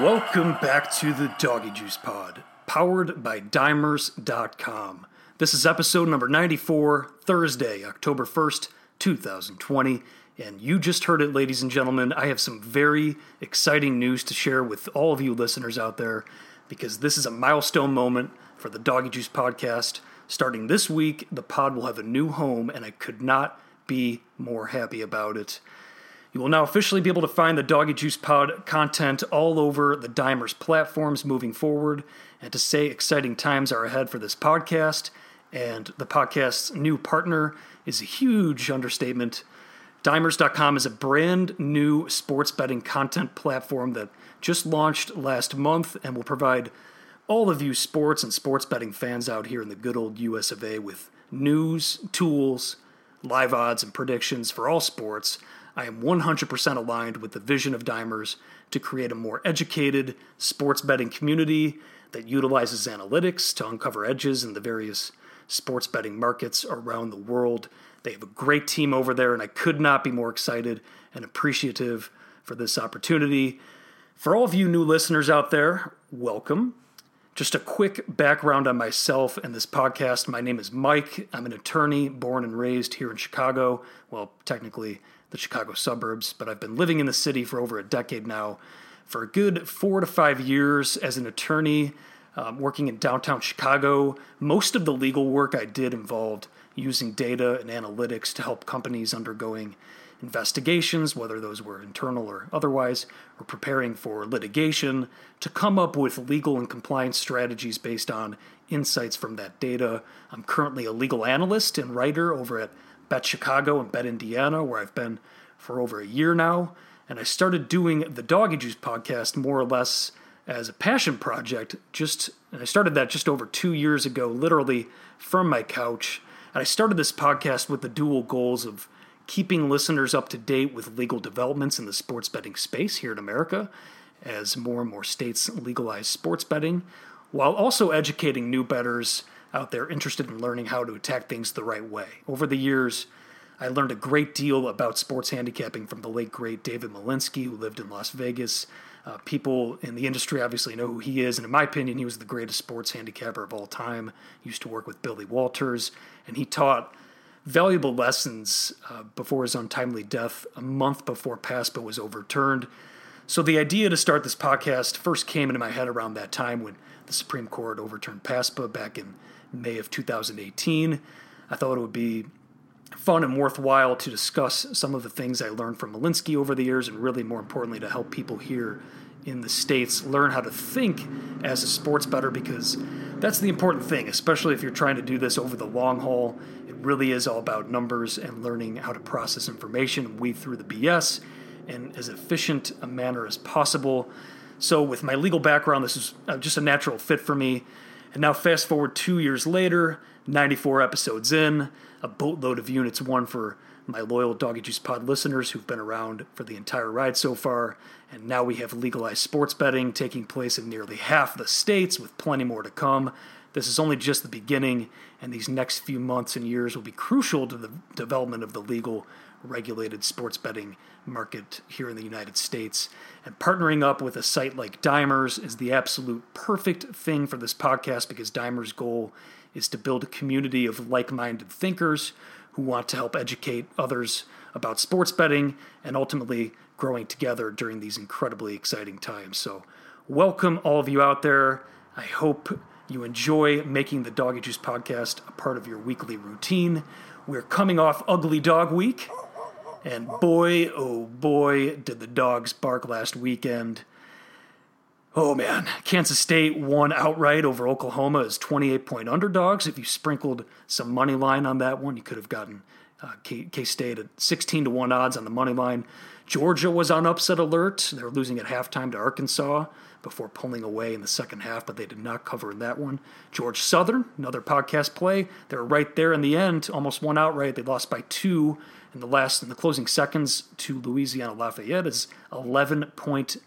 Welcome back to the Doggy Juice Pod, powered by Dimers.com. This is episode number 94, Thursday, October 1st, 2020, and you just heard it, ladies and gentlemen. I have some very exciting news to share with all of you listeners out there, because this is a milestone moment for the Doggy Juice Podcast. Starting this week, the pod will have a new home, and I could not be more happy about it. You will now officially be able to find the Doggy Juice Pod content all over the Dimers platforms moving forward, and to say exciting times are ahead for this podcast, and the podcast's new partner is a huge understatement. Dimers.com is a brand new sports betting content platform that just launched last month and will provide all of you sports and sports betting fans out here in the good old US of A with news, tools, live odds, and predictions for all sports. I am 100% aligned with the vision of Dimers to create a more educated sports betting community that utilizes analytics to uncover edges in the various sports betting markets around the world. They have a great team over there, and I could not be more excited and appreciative for this opportunity. For all of you new listeners out there, welcome. Just a quick background on myself and this podcast. My name is Mike. I'm an attorney born and raised here in Chicago. Well, technically the Chicago suburbs, but I've been living in the city for over a decade now. For a good 4 to 5 years as an attorney, working in downtown Chicago, most of the legal work I did involved using data and analytics to help companies undergoing investigations, whether those were internal or otherwise, or preparing for litigation, to come up with legal and compliance strategies based on insights from that data. I'm currently a legal analyst and writer over at Bet Chicago and Bet Indiana, where I've been for over a year now. And I started doing the Doggy Juice Podcast more or less as a passion project. And I started that just over 2 years ago, literally from my couch. And I started this podcast with the dual goals of keeping listeners up to date with legal developments in the sports betting space here in America as more and more states legalize sports betting, while also educating new bettors out there interested in learning how to attack things the right way. Over the years, I learned a great deal about sports handicapping from the late, great David Malinsky, who lived in Las Vegas. People in the industry obviously know who he is, and in my opinion, he was the greatest sports handicapper of all time. He used to work with Billy Walters, and he taught valuable lessons before his untimely death a month before PASPA was overturned. So the idea to start this podcast first came into my head around that time when the Supreme Court overturned PASPA back in May of 2018. I thought it would be fun and worthwhile to discuss some of the things I learned from Malinsky over the years, and really, more importantly, to help people here in the States learn how to think as a sports bettor, because that's the important thing, especially if you're trying to do this over the long haul. It really is all about numbers and learning how to process information and weed through the BS in as efficient a manner as possible. So with my legal background, this is just a natural fit for me. And now fast forward 2 years later, 94 episodes in, a boatload of units won for my loyal Doggy Juice Pod listeners who've been around for the entire ride so far. And now we have legalized sports betting taking place in nearly half the states, with plenty more to come. This is only just the beginning, and these next few months and years will be crucial to the development of the legal regulated sports betting market here in the United States. And partnering up with a site like Dimers is the absolute perfect thing for this podcast, because Dimers' goal is to build a community of like-minded thinkers who want to help educate others about sports betting and ultimately growing together during these incredibly exciting times. So welcome all of you out there. I hope you enjoy making the Doggy Juice Podcast a part of your weekly routine. We're coming off Ugly Dog Week, and boy, oh boy, did the dogs bark last weekend. Oh man, Kansas State won outright over Oklahoma as 28-point underdogs. If you sprinkled some money line on that one, you could have gotten K-State at 16-1 odds on the money line. Georgia was on upset alert. They were losing at halftime to Arkansas before pulling away in the second half, but they did not cover in that one. Georgia Southern, another podcast play. They were right there in the end, almost won outright. They lost by two in the closing seconds to Louisiana Lafayette as 11.5-point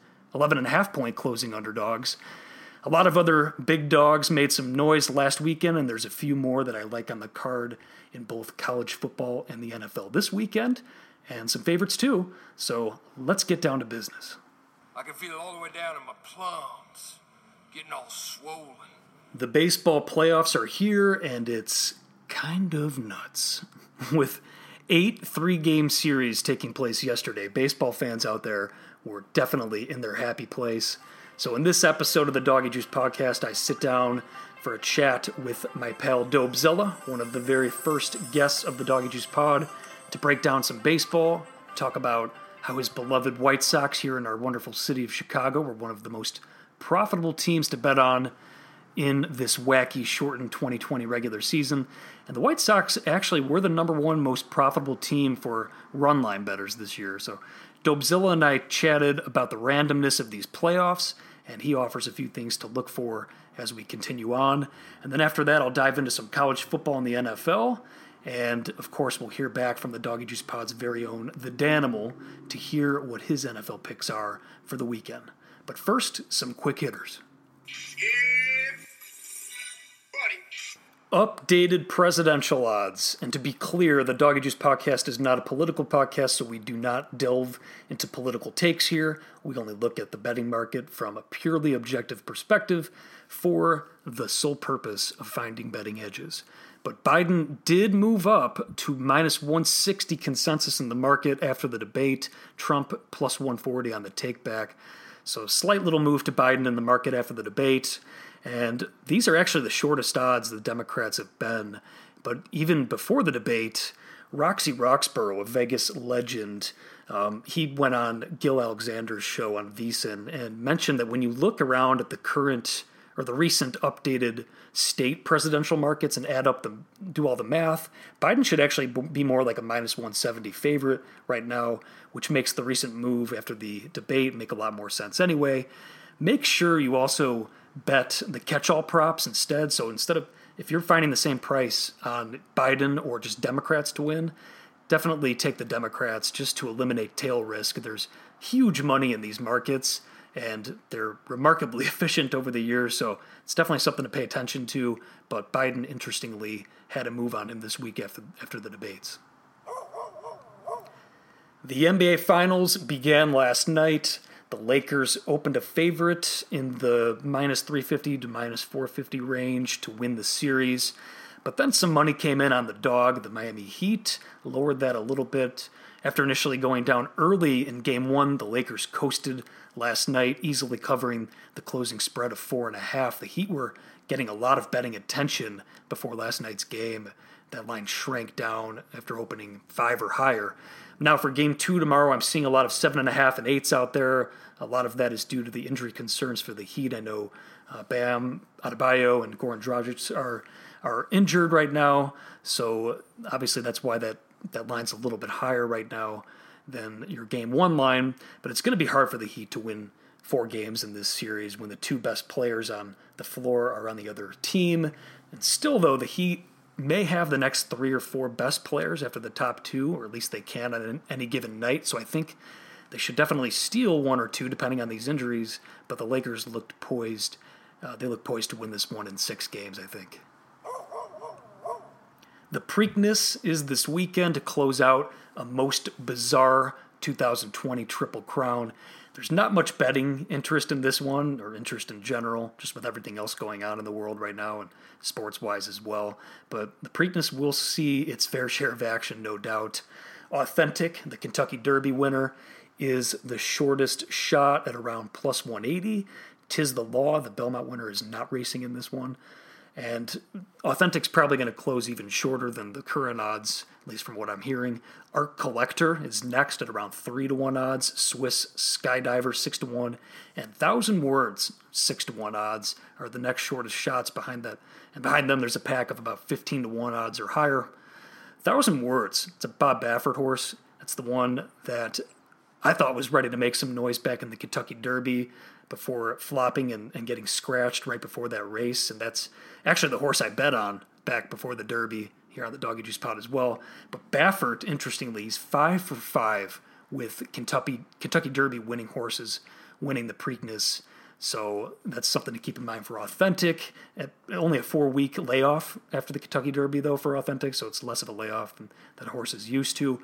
closing underdogs. A lot of other big dogs made some noise last weekend, and there's a few more that I like on the card in both college football and the NFL this weekend, and some favorites too. So let's get down to business. I can feel it all the way down in my plums, getting all swollen. The baseball playoffs are here, and it's kind of nuts. With 8 3-game series taking place yesterday, baseball fans out there were definitely in their happy place. So in this episode of the Doggy Juice Podcast, I sit down for a chat with my pal Dobzilla, one of the very first guests of the Doggy Juice Pod, to break down some baseball, talk about how his beloved White Sox here in our wonderful city of Chicago were one of the most profitable teams to bet on in this wacky shortened 2020 regular season. And the White Sox actually were the number one most profitable team for run line bettors this year. So Dobzilla and I chatted about the randomness of these playoffs, and he offers a few things to look for as we continue on. And then after that, I'll dive into some college football and the NFL. And of course, we'll hear back from the Doggy Juice Pod's very own, the Danimal, to hear what his NFL picks are for the weekend. But first, some quick hitters. Updated presidential odds. And to be clear, the Doggy Juice Podcast is not a political podcast, so we do not delve into political takes here. We only look at the betting market from a purely objective perspective for the sole purpose of finding betting edges. But Biden did move up to minus 160 consensus in the market after the debate. Trump plus 140 on the take back. So a slight little move to Biden in the market after the debate. And these are actually the shortest odds the Democrats have been. But even before the debate, Roxy Roxborough, a Vegas legend, he went on Gil Alexander's show on VSiN and mentioned that when you look around at the current or the recent updated state presidential markets and add up do all the math, Biden should actually be more like a minus 170 favorite right now, which makes the recent move after the debate make a lot more sense anyway. Make sure you also bet the catch-all props instead. So instead of, if you're finding the same price on Biden or just Democrats to win, definitely take the Democrats just to eliminate tail risk. There's huge money in these markets, and they're remarkably efficient over the years, so it's definitely something to pay attention to. But Biden, interestingly, had a move on him this week after the debates. The NBA Finals began last night. The Lakers opened a favorite in the minus 350 to minus 450 range to win the series. But then some money came in on the dog. The Miami Heat lowered that a little bit. After initially going down early in Game 1, the Lakers coasted last night, easily covering the closing spread of 4.5. The Heat were getting a lot of betting attention before last night's game. That line shrank down after opening 5 or higher. Now for Game 2 tomorrow, I'm seeing a lot of 7.5 and 8s out there. A lot of that is due to the injury concerns for the Heat. I know Bam Adebayo and Goran Dragic are injured right now, so obviously that's why that line's a little bit higher right now than your Game 1 line. But it's going to be hard for the Heat to win 4 games in this series when the 2 best players on the floor are on the other team. And still, though, the Heat may have the next 3 or 4 best players after the top 2, or at least they can on any given night. So I think they should definitely steal 1 or 2 depending on these injuries. But the Lakers looked poised. They look poised to win this one in 6 games, I think. The Preakness is this weekend to close out a most bizarre 2020 Triple Crown. There's not much betting interest in this one, or interest in general, just with everything else going on in the world right now, and sports-wise as well. But the Preakness will see its fair share of action, no doubt. Authentic, the Kentucky Derby winner, is the shortest shot at around plus 180. Tiz the Law, the Belmont winner, is not racing in this one. And Authentic's probably going to close even shorter than the current odds, at least from what I'm hearing. Art Collector is next at around 3-1 odds. Swiss Skydiver, 6-1. And Thousand Words, 6-1 odds, are the next shortest shots behind that. And behind them, there's a pack of about 15-1 odds or higher. Thousand Words, it's a Bob Baffert horse. That's the one that I thought was ready to make some noise back in the Kentucky Derby before flopping and getting scratched right before that race. And that's actually the horse I bet on back before the Derby here on the Doggy Juice Pod as well. But Baffert, interestingly, he's 5 for 5 with Kentucky Derby winning horses, winning the Preakness. So that's something to keep in mind for Authentic. Only a 4-week layoff after the Kentucky Derby, though, for Authentic, so it's less of a layoff than that horse is used to.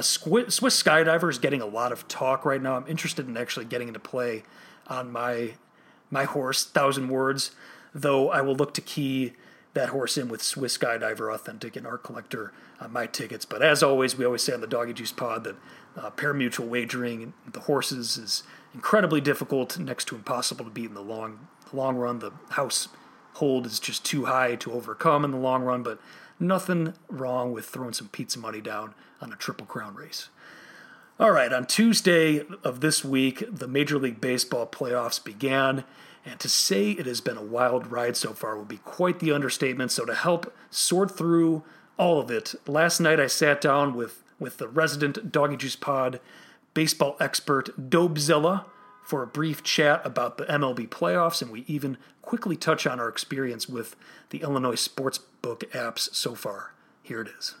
Swiss Skydiver is getting a lot of talk right now. I'm interested in actually getting into play on my horse, Thousand Words, though I will look to key that horse in with Swiss Skydiver, Authentic, and Art Collector on my tickets. But as always, we always say on the Doggy Juice pod that pari-mutuel wagering the horses is incredibly difficult, next to impossible to beat in the long run. The household is just too high to overcome in the long run, but nothing wrong with throwing some pizza money down on a Triple Crown race. All right, on Tuesday of this week, the Major League Baseball playoffs began, and to say it has been a wild ride so far would be quite the understatement. So to help sort through all of it, last night I sat down with the resident Doggy Juice Pod baseball expert Dobzilla for a brief chat about the MLB playoffs, and we even quickly touch on our experience with the Illinois sportsbook apps so far. Here it is.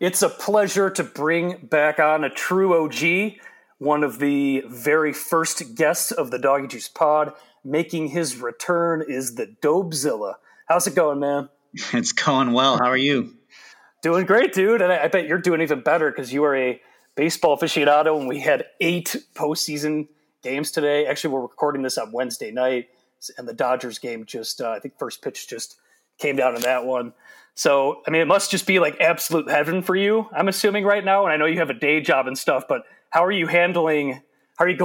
It's a pleasure to bring back on a true OG, one of the very first guests of the Doggy Juice Pod. Making his return is the Dobzilla. How's it going, man? It's going well. How are you? Doing great, dude. And I bet you're doing even better because you are a baseball aficionado, and we had 8 postseason games today. Actually, we're recording this on Wednesday night, and the Dodgers game just, I think first pitch just came down in that one. So, I mean, it must just be like absolute heaven for you, I'm assuming, right now. And I know you have a day job and stuff, but how are you going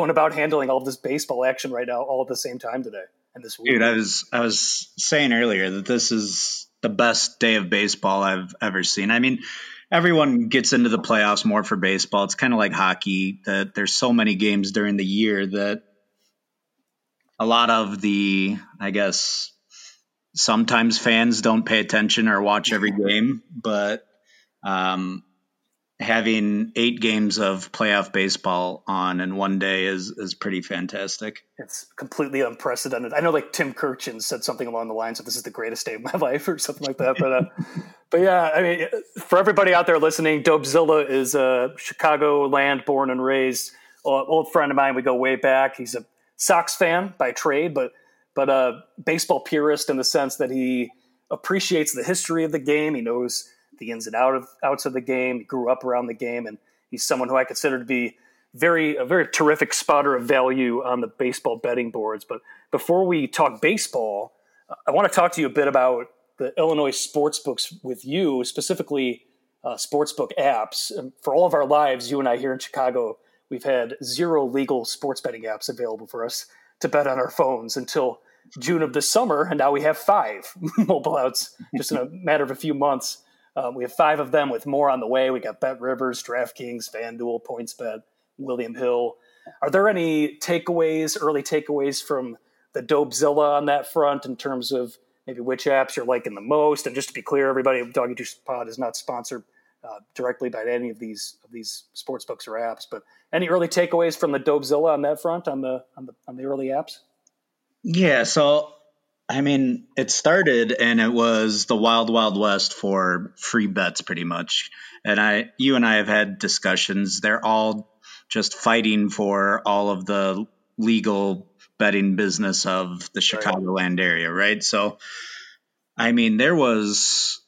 about handling all this baseball action right now all at the same time today and this week? Dude, I was saying earlier that this is the best day of baseball I've ever seen. I mean, everyone gets into the playoffs more for baseball. It's kind of like hockey, that there's so many games during the year that a lot of the, I guess, sometimes fans don't pay attention or watch every game, but having 8 games of playoff baseball on in one day is pretty fantastic. It's completely unprecedented. I know, like, Tim Kirchens said something along the lines of "This is the greatest day of my life" or something like that. But but yeah, I mean, for everybody out there listening, Dobzilla is a Chicagoland born and raised old friend of mine. We go way back. He's a Sox fan by trade, but a baseball purist in the sense that he appreciates the history of the game. He knows the ins and outs of the game. He grew up around the game, and he's someone who I consider to be a very terrific spotter of value on the baseball betting boards. But before we talk baseball, I want to talk to you a bit about the Illinois sportsbooks with you, specifically sportsbook apps. And for all of our lives, you and I here in Chicago, we've had 0 legal sports betting apps available for us to bet on our phones until June of this summer, and now we have 5 mobile outs just in a matter of a few months. We have 5 of them with more on the way. We got Bet Rivers, DraftKings, FanDuel, PointsBet, William Hill. Are there any early takeaways from the Dobzilla on that front in terms of maybe which apps you're liking the most? And just to be clear, everybody, Doggy Juice Pod is not sponsored directly by any of these sportsbooks or apps, but any early takeaways from the Dobzilla on that front on the early apps? Yeah, so I mean, it started and it was the wild, wild west for free bets, pretty much. And you and I have had discussions. They're all just fighting for all of the legal betting business of the Chicagoland area, right? So, I mean, there was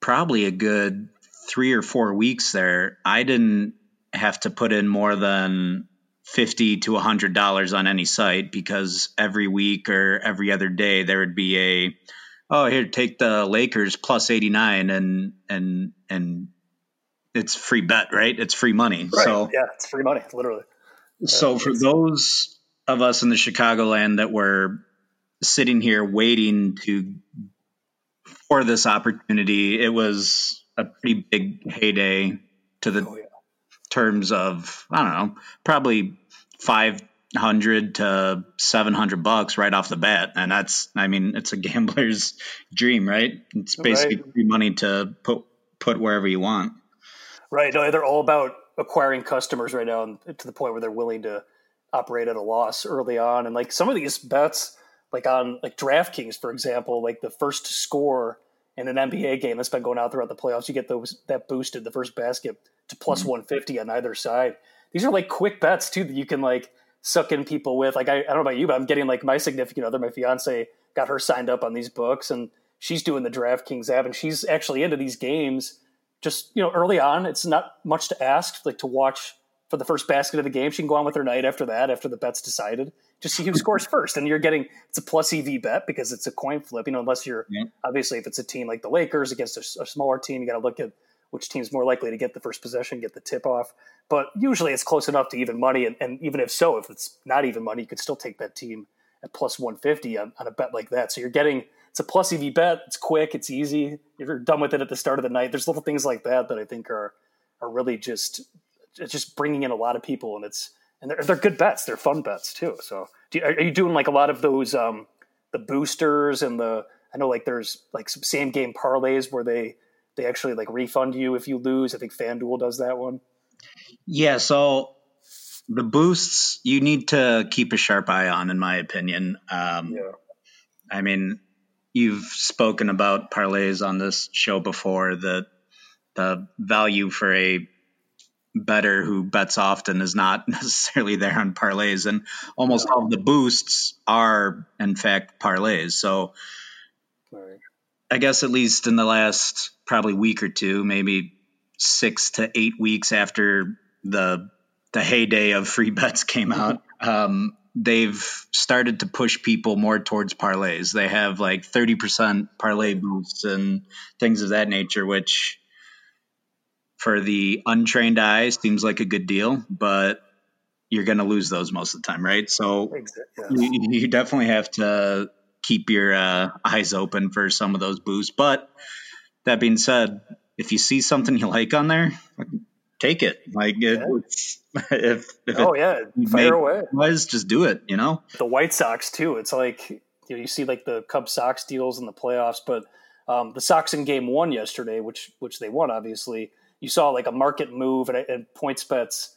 probably a good 3 or 4 weeks there. I didn't have to put in more than $50 to $100 on any site, because every week or every other day there would be here, take the Lakers plus 89 and it's free bet, right? It's free money. Right. So yeah, it's free money, literally. So for those of us in the Chicagoland that were sitting here waiting for this opportunity, it was a pretty big heyday to the terms of, I don't know, probably $500 to $700 right off the bat. And that's, I mean, it's a gambler's dream, right? It's basically free money to put wherever you want. Right. No, they're all about acquiring customers right now, and to the point where they're willing to operate at a loss early on. And like some of these bets, like on like DraftKings, for example, like the first score in an NBA game that's been going out throughout the playoffs, you get that boosted the first basket to plus 150 on either side. These are like quick bets too that you can like suck in people with. Like I don't know about you, but I'm getting like my significant other, my fiance, got her signed up on these books, and she's doing the DraftKings app, and she's actually into these games just, you know, early on, it's not much to ask, like, to watch for the first basket of the game. She can go on with her night after that, after the bet's decided. Just see who scores first. And you're getting, it's a plus EV bet because it's a coin flip, you know, unless you're, obviously, if it's a team like the Lakers against a smaller team, you got to look at which team's more likely to get the first possession, get the tip off. But usually it's close enough to even money. And even if so, if it's not even money, you could still take that team at plus 150 on a bet like that. So you're getting, it's a plus EV bet. It's quick. It's easy. You're done with it at the start of the night. There's little things like that that I think are really just, it's just bringing in a lot of people, and it's, and they're good bets. They're fun bets too. So are you doing like a lot of those, the boosters and the, I know like there's like some same game parlays where they actually like refund you if you lose. I think FanDuel does that one. Yeah. So the boosts, you need to keep a sharp eye on, in my opinion. I mean, you've spoken about parlays on this show before. The value for a better who bets often is not necessarily there on parlays, and almost all of the boosts are in fact parlays. So I guess at least in the last probably week or two, maybe 6 to 8 weeks after the heyday of free bets came out, they've started to push people more towards parlays. They have like 30% parlay boosts and things of that nature, which for the untrained eye seems like a good deal, but you're going to lose those most of the time, right? So you definitely have to keep your eyes open for some of those boosts. But that being said, if you see something you like on there, take it. Like fire away. Otherwise, just do it. You know, the White Sox too. It's like, you know, you see like the Cubs Sox deals in the playoffs, but the Sox in Game 1 yesterday, which they won, obviously. You saw like a market move, and PointsBet's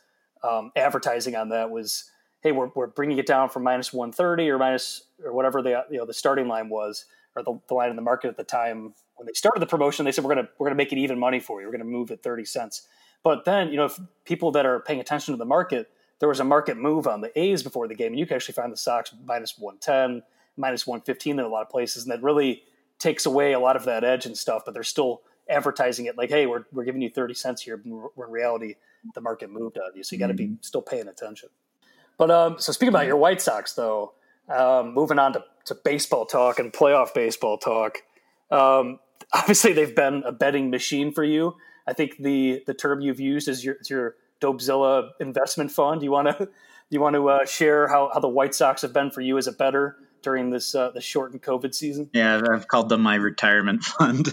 advertising on that was, hey, we're bringing it down from minus 130 or minus or whatever the starting line was, or the line in the market at the time when they started the promotion. They said we're gonna make it even money for you. We're gonna move at 30 cents. But then, you know, if people that are paying attention to the market, there was a market move on the A's before the game, and you can actually find the Sox minus 110, minus 115 in a lot of places, and that really takes away a lot of that edge and stuff. But they're still advertising it like, hey, we're giving you 30 cents here, when in reality the market moved on you. So you got to be still paying attention. But so speaking about your White Sox, though, moving on to baseball talk and playoff baseball talk, obviously they've been a betting machine for you. I think the term you've used is your Dobzilla investment fund. Do you want to share how the White Sox have been for you as a bettor during this the shortened COVID season? Yeah, I've called them my retirement fund.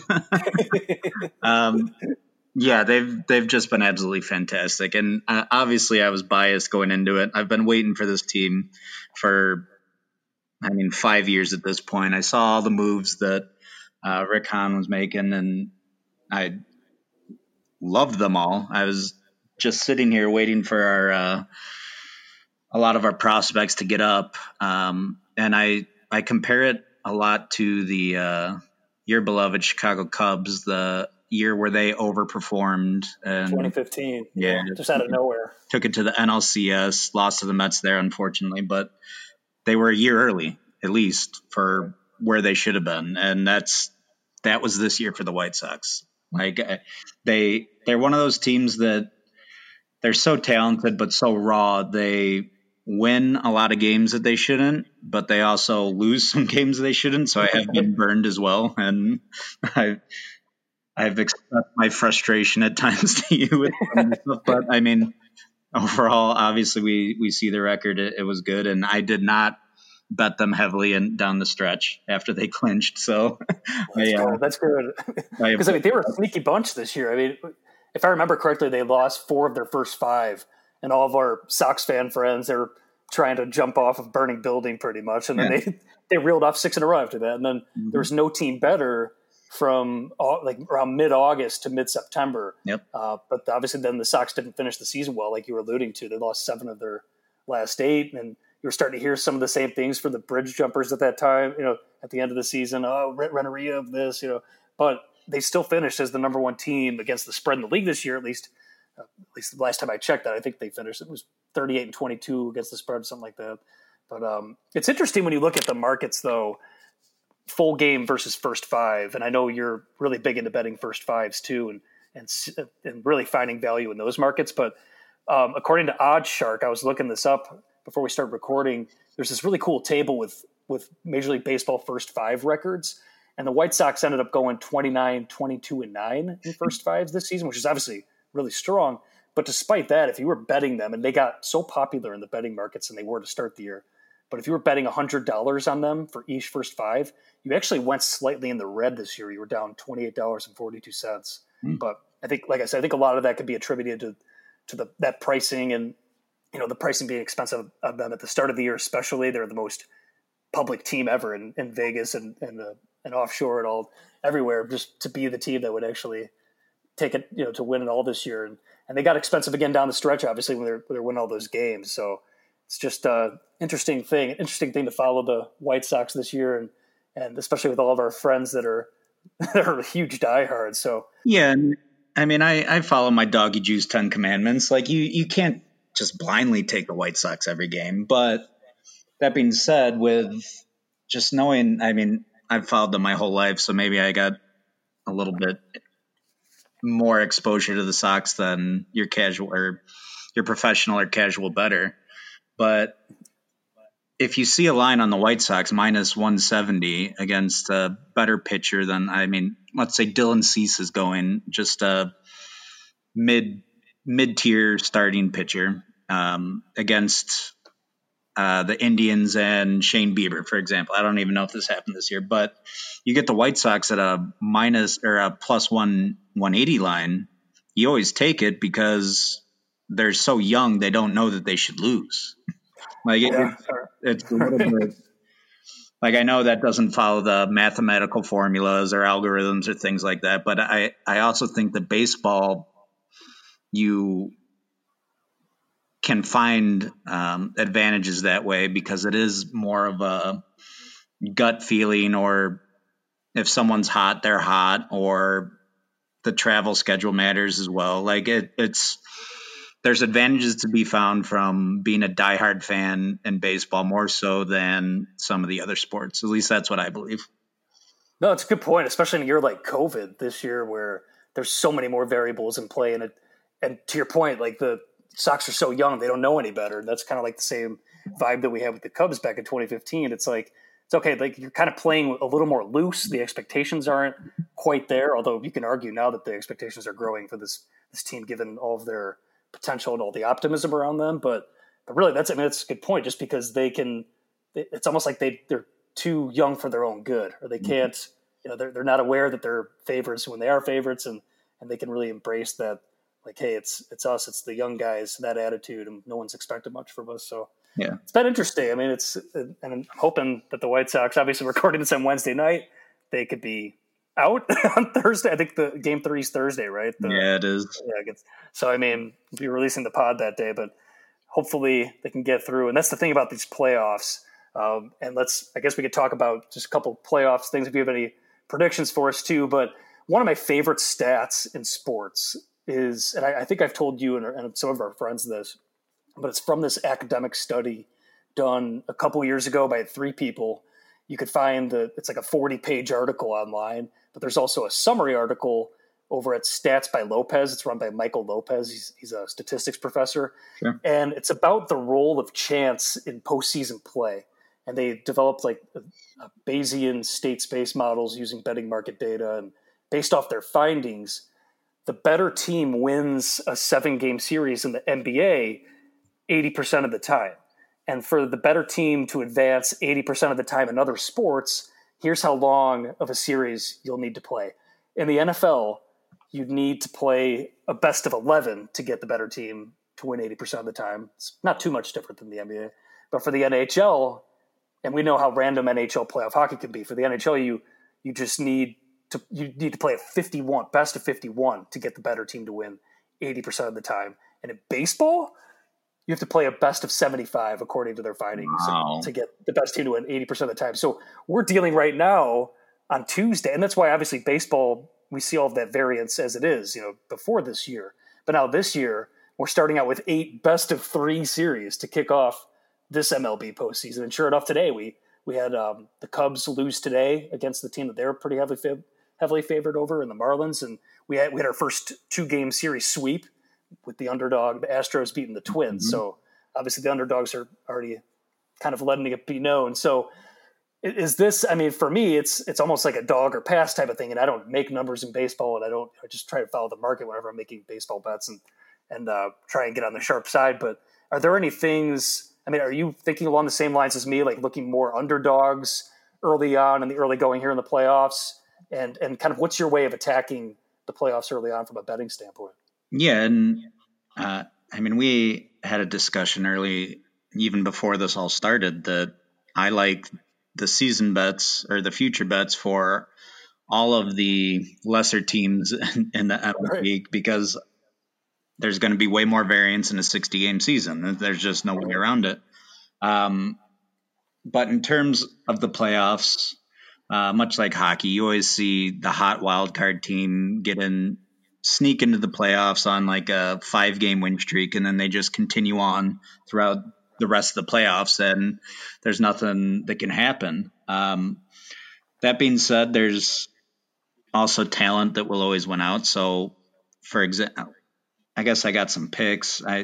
Yeah, they've just been absolutely fantastic, and obviously I was biased going into it. I've been waiting for this team for, 5 years at this point. I saw all the moves that Rick Hahn was making, and I loved them all. I was just sitting here waiting for a lot of our prospects to get up, and I compare it a lot to the your beloved Chicago Cubs, the year where they overperformed in 2015. Yeah, just out of nowhere. Took it to the NLCS, lost to the Mets there, unfortunately, but they were a year early, at least, for where they should have been, and that was this year for the White Sox. Like they're one of those teams that they're so talented but so raw. They win a lot of games that they shouldn't, but they also lose some games they shouldn't. So I have been burned as well, and I've expressed my frustration at times to you with some stuff, but overall, obviously we see the record. It was good, and I did not bet them heavily and down the stretch after they clinched. So that's good. Because they were a sneaky bunch this year. If I remember correctly, they lost 4 of their first 5, and all of our Sox fan friends, they were trying to jump off of burning building pretty much. And then they reeled off 6 in a row after that. And then there was no team better from around mid-August to mid-September. Yep. But obviously then the Sox didn't finish the season well, like you were alluding to. They lost 7 of their last 8, and you were starting to hear some of the same things from the bridge jumpers at that time, you know, at the end of the season. Oh, Renneria of this, you know. But they still finished as the number 1 team against the spread in the league this year, at least the last time I checked that. I think they finished, it was 38-22 against the spread, something like that. But it's interesting when you look at the markets, though, full game versus first 5. And I know you're really big into betting first 5s, too. And and really finding value in those markets. But according to Odd Shark, I was looking this up before we started recording, there's this really cool table with Major League Baseball first five records. And the White Sox ended up going 29, 22, and 9 in first fives this season, which is obviously really strong. But despite that, if you were betting them, and they got so popular in the betting markets than they were to start the year, but if you were betting $100 on them for each first five, you actually went slightly in the red this year. You were down $28.42. But I think, like I said, I think a lot of that could be attributed to that pricing and, you know, the pricing being expensive of them at the start of the year, especially. They're the most public team ever in Vegas and offshore and all everywhere, just to be the team that would actually take it, you know, to win it all this year. And they got expensive again down the stretch, obviously, when they're winning all those games. So it's just an interesting thing to follow the White Sox this year, and especially with all of our friends that are huge diehards. So yeah, I mean, I follow my Doggy Juice 10 commandments. Like you can't just blindly take the White Sox every game. But that being said, with just knowing, I mean, I've followed them my whole life, so maybe I got a little bit more exposure to the Sox than your casual or your professional or casual better. But if you see a line on the White Sox minus 170 against a better pitcher than, I mean, let's say Dylan Cease is going, just a mid-tier starting pitcher against the Indians and Shane Bieber, for example. I don't even know if this happened this year, but you get the White Sox at a minus or a plus 180 line. You always take it because they're so young. They don't know that they should lose. Like, yeah. It's a little bit, like, I know that doesn't follow the mathematical formulas or algorithms or things like that. But I also think that baseball, you can find advantages that way because it is more of a gut feeling, or if someone's hot, they're hot, or the travel schedule matters as well. Like there's advantages to be found from being a diehard fan in baseball more so than some of the other sports. At least that's what I believe. No, it's a good point, especially in a year like COVID this year where there's so many more variables in play. And to your point, like the Sox are so young, they don't know any better. That's kind of like the same vibe that we had with the Cubs back in 2015. It's like, it's okay, like you're kind of playing a little more loose. The expectations aren't quite there, although you can argue now that the expectations are growing for this team given all of their potential and all the optimism around them. But really, that's a good point, just because they can – it's almost like they're too young for their own good, or they can't – you know, they're not aware that they're favorites when they are favorites, and they can really embrace that. Like, hey, it's us, it's the young guys, that attitude, and no one's expected much from us. So yeah, it's been interesting. I mean, and I'm hoping that the White Sox, obviously recording this on Wednesday night, they could be out on Thursday. I think the game 3 is Thursday, right? Yeah, it is. Yeah, so I mean, we'll be releasing the pod that day, but hopefully they can get through. And that's the thing about these playoffs. And I guess we could talk about just a couple of playoffs things if you have any predictions for us too. But one of my favorite stats in sports is, and I think I've told you and some of our friends this, but it's from this academic study done a couple years ago by 3 people. You could find it's like a 40-page article online, but there's also a summary article over at Stats by Lopez. It's run by Michael Lopez. He's a statistics professor. Sure. And it's about the role of chance in postseason play. And they developed like a Bayesian state space models using betting market data. And based off their findings, the better team wins a 7-game series in the NBA 80% of the time. And for the better team to advance 80% of the time in other sports, here's how long of a series you'll need to play. In the NFL, you need to play a best of 11 to get the better team to win 80% of the time. It's not too much different than the NBA. But for the NHL, and we know how random NHL playoff hockey can be, for the NHL, you just need to play a 51, best of 51 to get the better team to win 80% of the time. And in baseball, you have to play a best of 75, according to their findings, to get the best team to win 80% of the time. So we're dealing right now on Tuesday, and that's why obviously baseball, we see all of that variance as it is, you know, before this year. But now this year, we're starting out with 8 best of 3 series to kick off this MLB postseason. And sure enough, today we had the Cubs lose today against the team that they're pretty heavily heavily favored over, and the Marlins. And we had our first two-game series sweep with the underdog. The Astros beating the Twins. Mm-hmm. So obviously the underdogs are already kind of letting it be known. So is this, I mean, for me, it's almost like a dog or pass type of thing. And I don't make numbers in baseball, and I just try to follow the market whenever I'm making baseball bets and try and get on the sharp side. But are there any things, I mean, are you thinking along the same lines as me, like looking more underdogs early on in the early going here in the playoffs, and kind of what's your way of attacking the playoffs early on from a betting standpoint? Yeah. And I mean, we had a discussion early, even before this all started, that I like the season bets or the future bets for all of the lesser teams in the NFL league, because there's going to be way more variance in a 60-game season. There's just no way around it. But in terms of the playoffs, much like hockey, you always see the hot wild card team sneak into the playoffs on like a 5-game win streak, and then they just continue on throughout the rest of the playoffs, and there's nothing that can happen. That being said, there's also talent that will always win out. So, for example, I guess I got some picks. Yeah.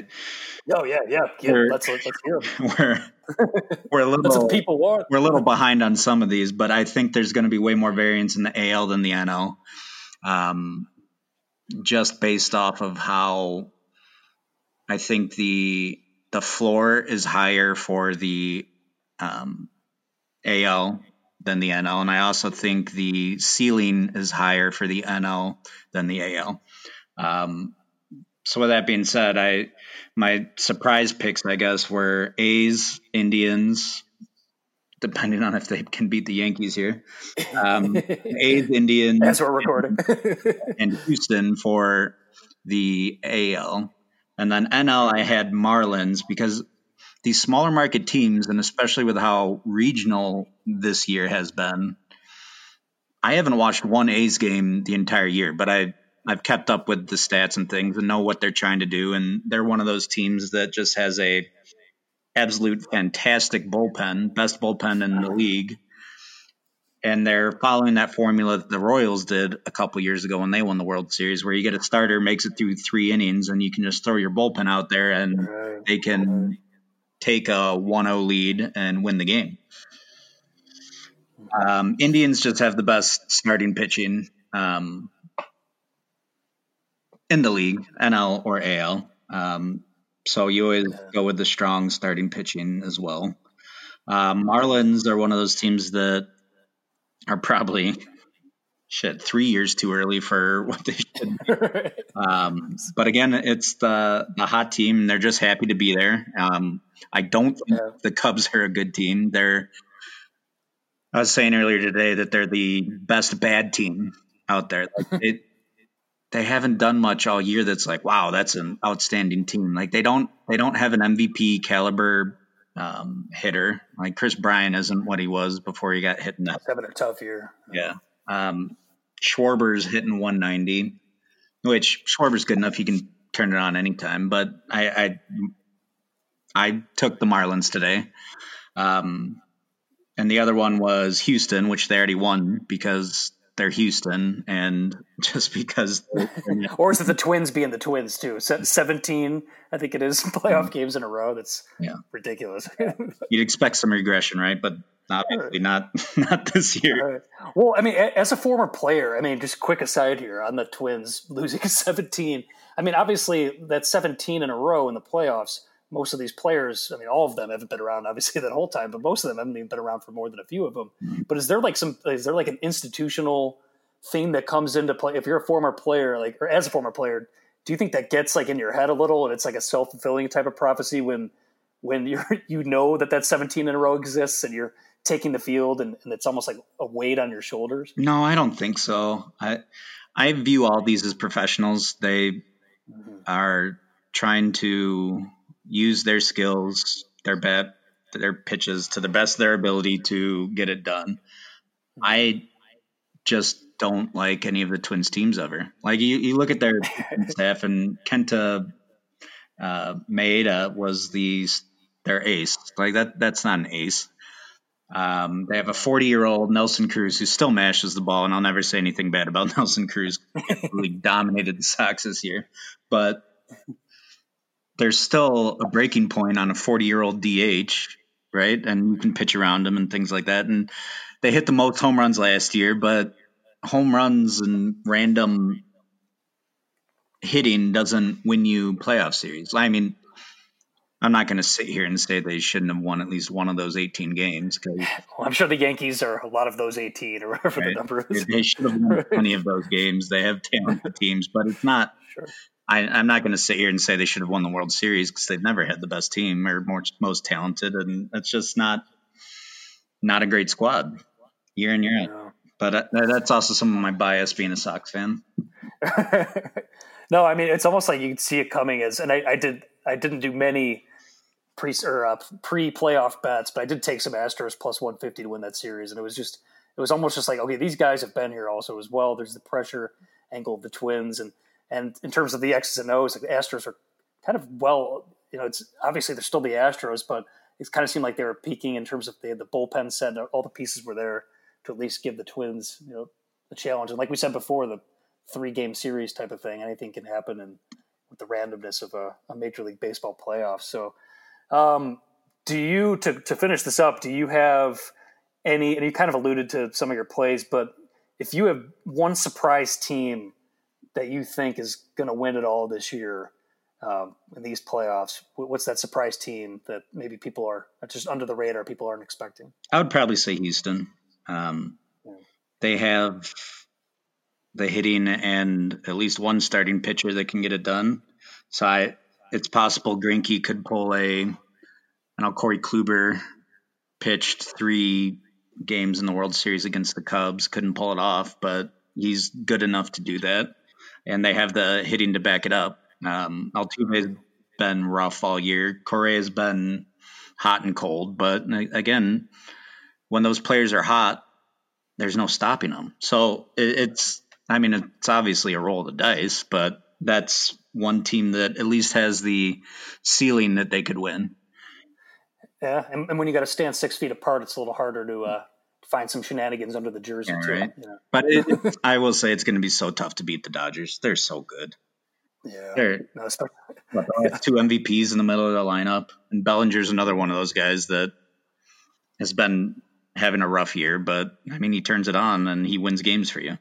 Let's hear them. We're a little we're a little behind on some of these, but I think there's going to be way more variance in the AL than the NL, just based off of how I think the floor is higher for the AL than the NL, and I also think the ceiling is higher for the NL than the AL. So with that being said, my surprise picks, I guess, were A's, Indians, depending on if they can beat the Yankees here. A's, Indians. That's what we're recording. and Houston for the AL. And then NL, I had Marlins, because these smaller market teams, and especially with how regional this year has been, I haven't watched one A's game the entire year, but I've kept up with the stats and things and know what they're trying to do. And they're one of those teams that just has a absolute fantastic bullpen, best bullpen in the league. And they're following that formula that the Royals did a couple years ago when they won the World Series, where you get a starter, makes it through 3 innings, and you can just throw your bullpen out there and they can take a 1-0 lead and win the game. Indians just have the best starting pitching, in the league, NL or AL. So you always go with the strong starting pitching as well. Marlins are one of those teams that are probably 3 years too early for what they should be. But again, it's the hot team, and they're just happy to be there. I don't think the Cubs are a good team. I was saying earlier today that they're the best bad team out there. Like they haven't done much all year that's like, wow, that's an outstanding team. Like they don't have an MVP caliber hitter. Like Chris Bryan isn't what he was before he got hit in that. Having a tough year. Yeah. Schwarber's hitting 190, which Schwarber's good enough. He can turn it on anytime. But I took the Marlins today. And the other one was Houston, which they already won because they're Houston, and just because. Or is it the Twins being the Twins too? 17, I think it is, playoff games in a row. That's ridiculous. You'd expect some regression, right? But obviously not this year. Well, I mean, as a former player, I mean, just quick aside here on the Twins losing 17. I mean, obviously that's 17 in a row in the playoffs. Most of these players, I mean, all of them haven't been around, obviously, that whole time, but most of them haven't even been around for more than a few of them. Mm-hmm. But is there like an institutional thing that comes into play? If you're a former player, like, or as a former player, do you think that gets like in your head a little, and it's like a self-fulfilling type of prophecy when you know that 17 in a row exists and you're taking the field and it's almost like a weight on your shoulders? No, I don't think so. I view all these as professionals. They are trying to use their skills, their bat, their pitches to the best of their ability to get it done. I just don't like any of the Twins teams ever. Like you look at their staff, and Kenta Maeda was their ace. Like that's not an ace. They have a 40-year-old Nelson Cruz who still mashes the ball, and I'll never say anything bad about Nelson Cruz. He dominated the Sox this year. But there's still a breaking point on a 40-year-old DH, right? And you can pitch around him and things like that. And they hit the most home runs last year, but home runs and random hitting doesn't win you playoff series. I mean, I'm not going to sit here and say they shouldn't have won at least one of those 18 games. Well, I'm sure the Yankees are a lot of those 18 or whatever right. The number is. They should have won plenty of those games. They have talented teams, but it's not sure. – I'm not going to sit here and say they should have won the World Series because they've never had the best team or most talented, and it's just not a great squad year in, year out. No. But that's also some of my bias being a Sox fan. No, I mean, it's almost like you could see it coming as, and I didn't do many pre-playoff bets, but I did take some Astros plus 150 to win that series. And it was almost just like, okay, these guys have been here also as well. There's the pressure angle of the Twins. And in terms of the X's and O's, like the Astros are kind of, well, you know, it's obviously they're still the Astros, but it kind of seemed like they were peaking in terms of they had the bullpen set. And all the pieces were there to at least give the Twins, you know, a challenge. And like we said before, the 3-game series type of thing, anything can happen. And with the randomness of a Major League Baseball playoff. So do you, to finish this up, do you have any, and you kind of alluded to some of your plays, but if you have one surprise team that you think is going to win it all this year in these playoffs, what's that surprise team that maybe people are just under the radar, people aren't expecting? I would probably say Houston. They have the hitting and at least one starting pitcher that can get it done. So it's possible Greinke could pull Corey Kluber pitched 3 games in the World Series against the Cubs, couldn't pull it off, but he's good enough to do that. And they have the hitting to back it up. Altuve's been rough all year. Correa's been hot and cold, but again, when those players are hot, there's no stopping them. So it's obviously a roll of the dice, but that's one team that at least has the ceiling that they could win. Yeah, and when you got to stand 6 feet apart, it's a little harder to find some shenanigans under the jersey too. Right. You know? But I will say it's going to be so tough to beat the Dodgers. They're so good. Yeah, it's 2 MVPs in the middle of the lineup, and Bellinger's another one of those guys that has been having a rough year, but I mean, he turns it on and he wins games for you.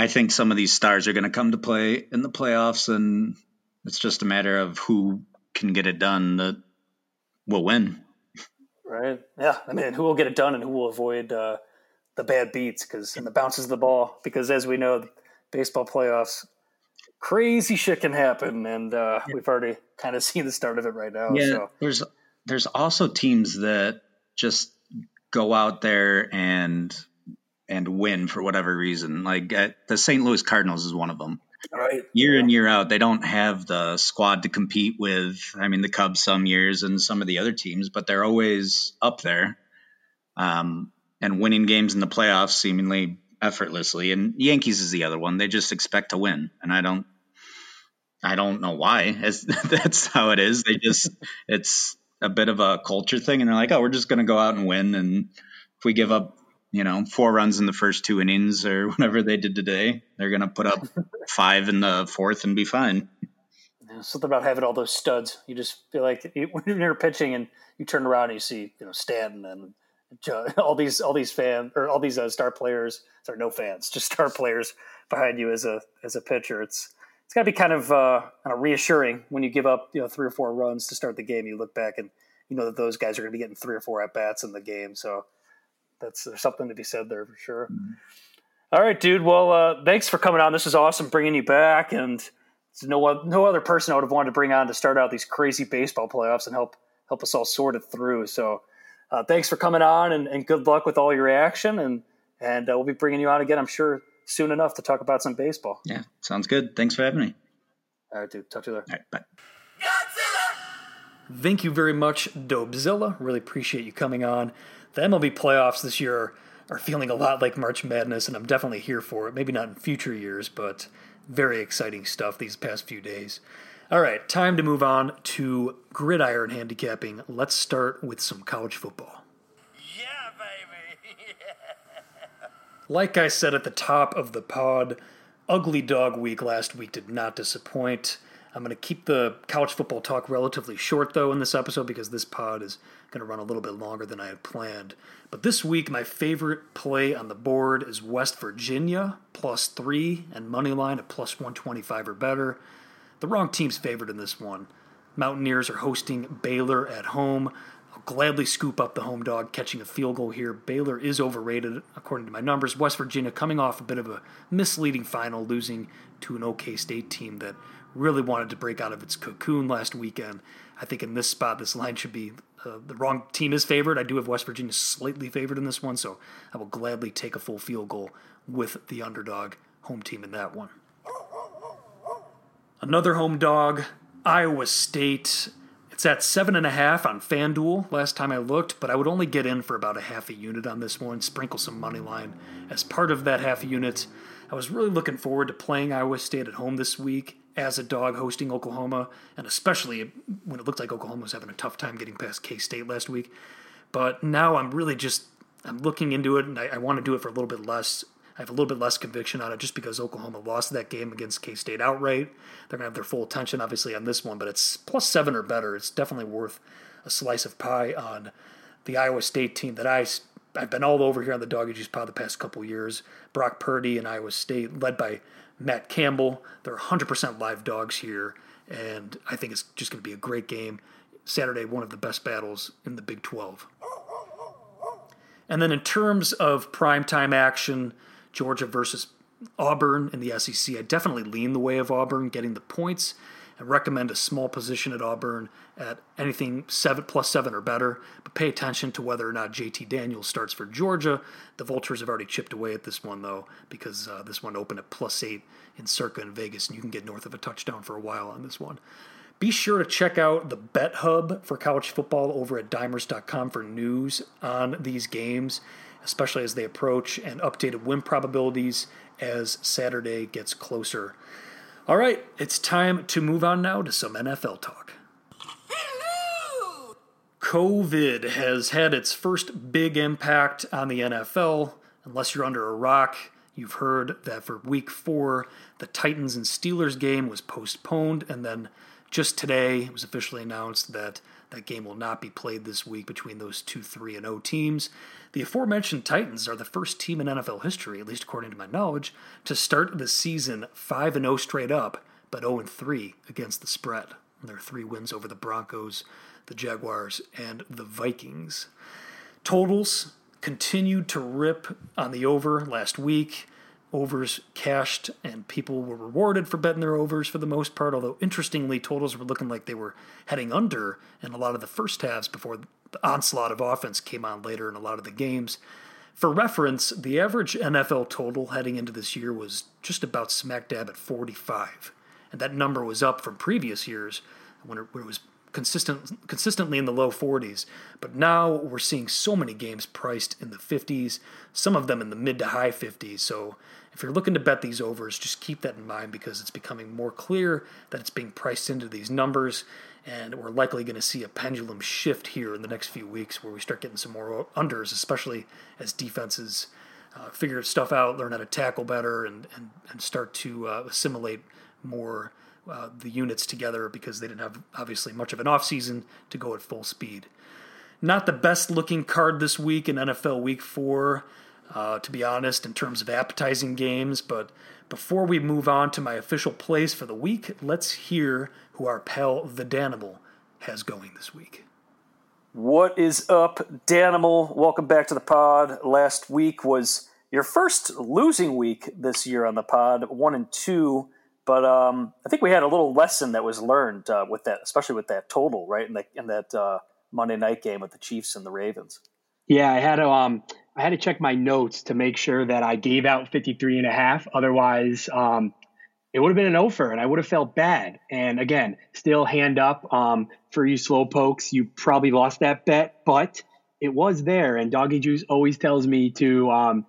I think some of these stars are going to come to play in the playoffs, and it's just a matter of who can get it done that will win. Right. Yeah. I mean, who will get it done and who will avoid the bad beats and the bounces of the ball, because as we know, the baseball playoffs, crazy shit can happen. And we've already kind of seen the start of it right now. Yeah. So. There's also teams that just go out there and win for whatever reason. Like the St. Louis Cardinals is one of them. All right. Year in, year out, they don't have the squad to compete with, I mean, the Cubs some years and some of the other teams, but they're always up there and winning games in the playoffs seemingly effortlessly. And Yankees is the other one. They just expect to win, and I don't know why. That's how it is. They just – it's – a bit of a culture thing, and they're like, oh, we're just going to go out and win, and if we give up 4 runs in the first 2 innings or whatever they did today, they're going to put up 5 in the fourth and be fine. Yeah, something about having all those studs. You just feel like when you're pitching and you turn around and you see Stanton and all these fans or all these star players, there are no fans, just star players behind you as a pitcher. It's got to be kind of reassuring when you give up 3 or 4 runs to start the game. You look back and you know that those guys are going to be getting 3 or 4 at-bats in the game. So there's something to be said there for sure. Mm-hmm. All right, dude. Well, thanks for coming on. This is awesome bringing you back. And no other person I would have wanted to bring on to start out these crazy baseball playoffs and help us all sort it through. So thanks for coming on and good luck with all your action. And we'll be bringing you on again, I'm sure, soon enough to talk about some baseball. Yeah, sounds good. Thanks for having me. All right, dude. Talk to you later. All right, bye. Godzilla! Thank you very much, Dobzilla. Really appreciate you coming on. The MLB playoffs this year are feeling a lot like March Madness, and I'm definitely here for it. Maybe not in future years, but very exciting stuff these past few days. All right, time to move on to gridiron handicapping. Let's start with some college football. Yeah, baby! Yeah. Like I said at the top of the pod, Ugly Dog Week last week did not disappoint. I'm going to keep the college football talk relatively short, though, in this episode because this pod is going to run a little bit longer than I had planned. But this week, my favorite play on the board is West Virginia, +3, and Moneyline at +125 or better. The wrong team's favored in this one. Mountaineers are hosting Baylor at home. I'll gladly scoop up the home dog catching a field goal here. Baylor is overrated, according to my numbers. West Virginia coming off a bit of a misleading final, losing to an OK State team that really wanted to break out of its cocoon last weekend. I think in this spot, this line should be the wrong team is favored. I do have West Virginia slightly favored in this one, so I will gladly take a full field goal with the underdog home team in that one. Another home dog, Iowa State. It's at 7.5 on FanDuel last time I looked, but I would only get in for about a half a unit on this one, sprinkle some money line as part of that half a unit. I was really looking forward to playing Iowa State at home this week as a dog hosting Oklahoma, and especially when it looked like Oklahoma was having a tough time getting past K-State last week. But now I'm really just looking into it, and I want to do it for a little bit less. I have a little bit less conviction on it just because Oklahoma lost that game against K-State outright. They're going to have their full attention, obviously, on this one, but it's +7 or better. It's definitely worth a slice of pie on the Iowa State team that I've been all over here on the Doggy Juice Pod the past couple years. Brock Purdy and Iowa State, led by Matt Campbell. They're 100% live dogs here, and I think it's just going to be a great game. Saturday, one of the best battles in the Big 12. And then in terms of primetime action, Georgia versus Auburn in the SEC. I definitely lean the way of Auburn getting the points and recommend a small position at Auburn at anything +7 or better, but pay attention to whether or not JT Daniels starts for Georgia. The Vultures have already chipped away at this one, though, because this one opened at +8 in Circa in Vegas, and you can get north of a touchdown for a while on this one. Be sure to check out the Bet Hub for college football over at Dimers.com for news on these games, especially as they approach, and updated win probabilities as Saturday gets closer. All right, it's time to move on now to some NFL talk. Hello! COVID has had its first big impact on the NFL. Unless you're under a rock, you've heard that for Week 4, the Titans and Steelers game was postponed, and then just today it was officially announced that that game will not be played this week between those 2-3-0 teams. The aforementioned Titans are the first team in NFL history, at least according to my knowledge, to start the season 5-0 straight up, but 0-3 against the spread. And their 3 wins over the Broncos, the Jaguars, and the Vikings. Totals continued to rip on the over last week. Overs cashed, and people were rewarded for betting their overs for the most part, although interestingly, totals were looking like they were heading under in a lot of the first halves before the onslaught of offense came on later in a lot of the games. For reference, the average NFL total heading into this year was just about smack dab at 45, and that number was up from previous years when it was consistently in the low 40s, but now we're seeing so many games priced in the 50s, some of them in the mid to high 50s. So if you're looking to bet these overs, just keep that in mind because it's becoming more clear that it's being priced into these numbers, and we're likely going to see a pendulum shift here in the next few weeks where we start getting some more unders, especially as defenses figure stuff out, learn how to tackle better, and start to assimilate more the units together because they didn't have, obviously, much of an offseason to go at full speed. Not the best-looking card this week in NFL Week 4, to be honest, in terms of appetizing games. But before we move on to my official plays for the week, let's hear who our pal, the Danimal, has going this week. What is up, Danimal? Welcome back to the pod. Last week was your first losing week this year on the pod, 1-2. But I think we had a little lesson that was learned with that, especially with that total, right? In that Monday night game with the Chiefs and the Ravens. Yeah, I had to check my notes to make sure that I gave out 53.5. Otherwise, it would have been an over, and I would have felt bad. And again, still hand up for you slowpokes. You probably lost that bet, but it was there. And Doggy Juice always tells me to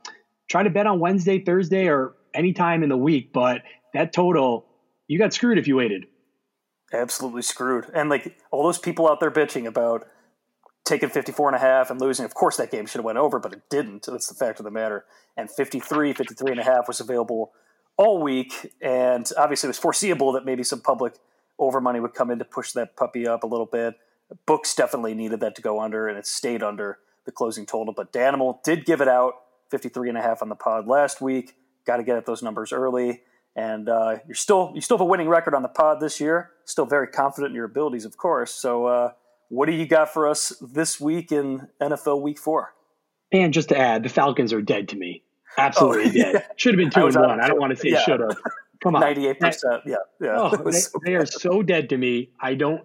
try to bet on Wednesday, Thursday, or any time in the week, but that total, you got screwed if you waited. absolutely screwed. And like all those people out there bitching about taking 54.5 and losing, of course that game should have went over, but it didn't. That's the fact of the matter. And 53.5 was available all week. And obviously it was foreseeable that maybe some public over money would come in to push that puppy up a little bit. Books definitely needed that to go under, and it stayed under the closing total. But Danimal did give it out, 53.5 on the pod last week. Got to get at those numbers early. And you still have a winning record on the pod this year. Still very confident in your abilities, of course. So what do you got for us this week in NFL Week 4? And just to add, the Falcons are dead to me. Absolutely dead. Should have been 2-1. I don't want to say should have. Come on. 98%. Yeah. Oh, they are so dead to me. I don't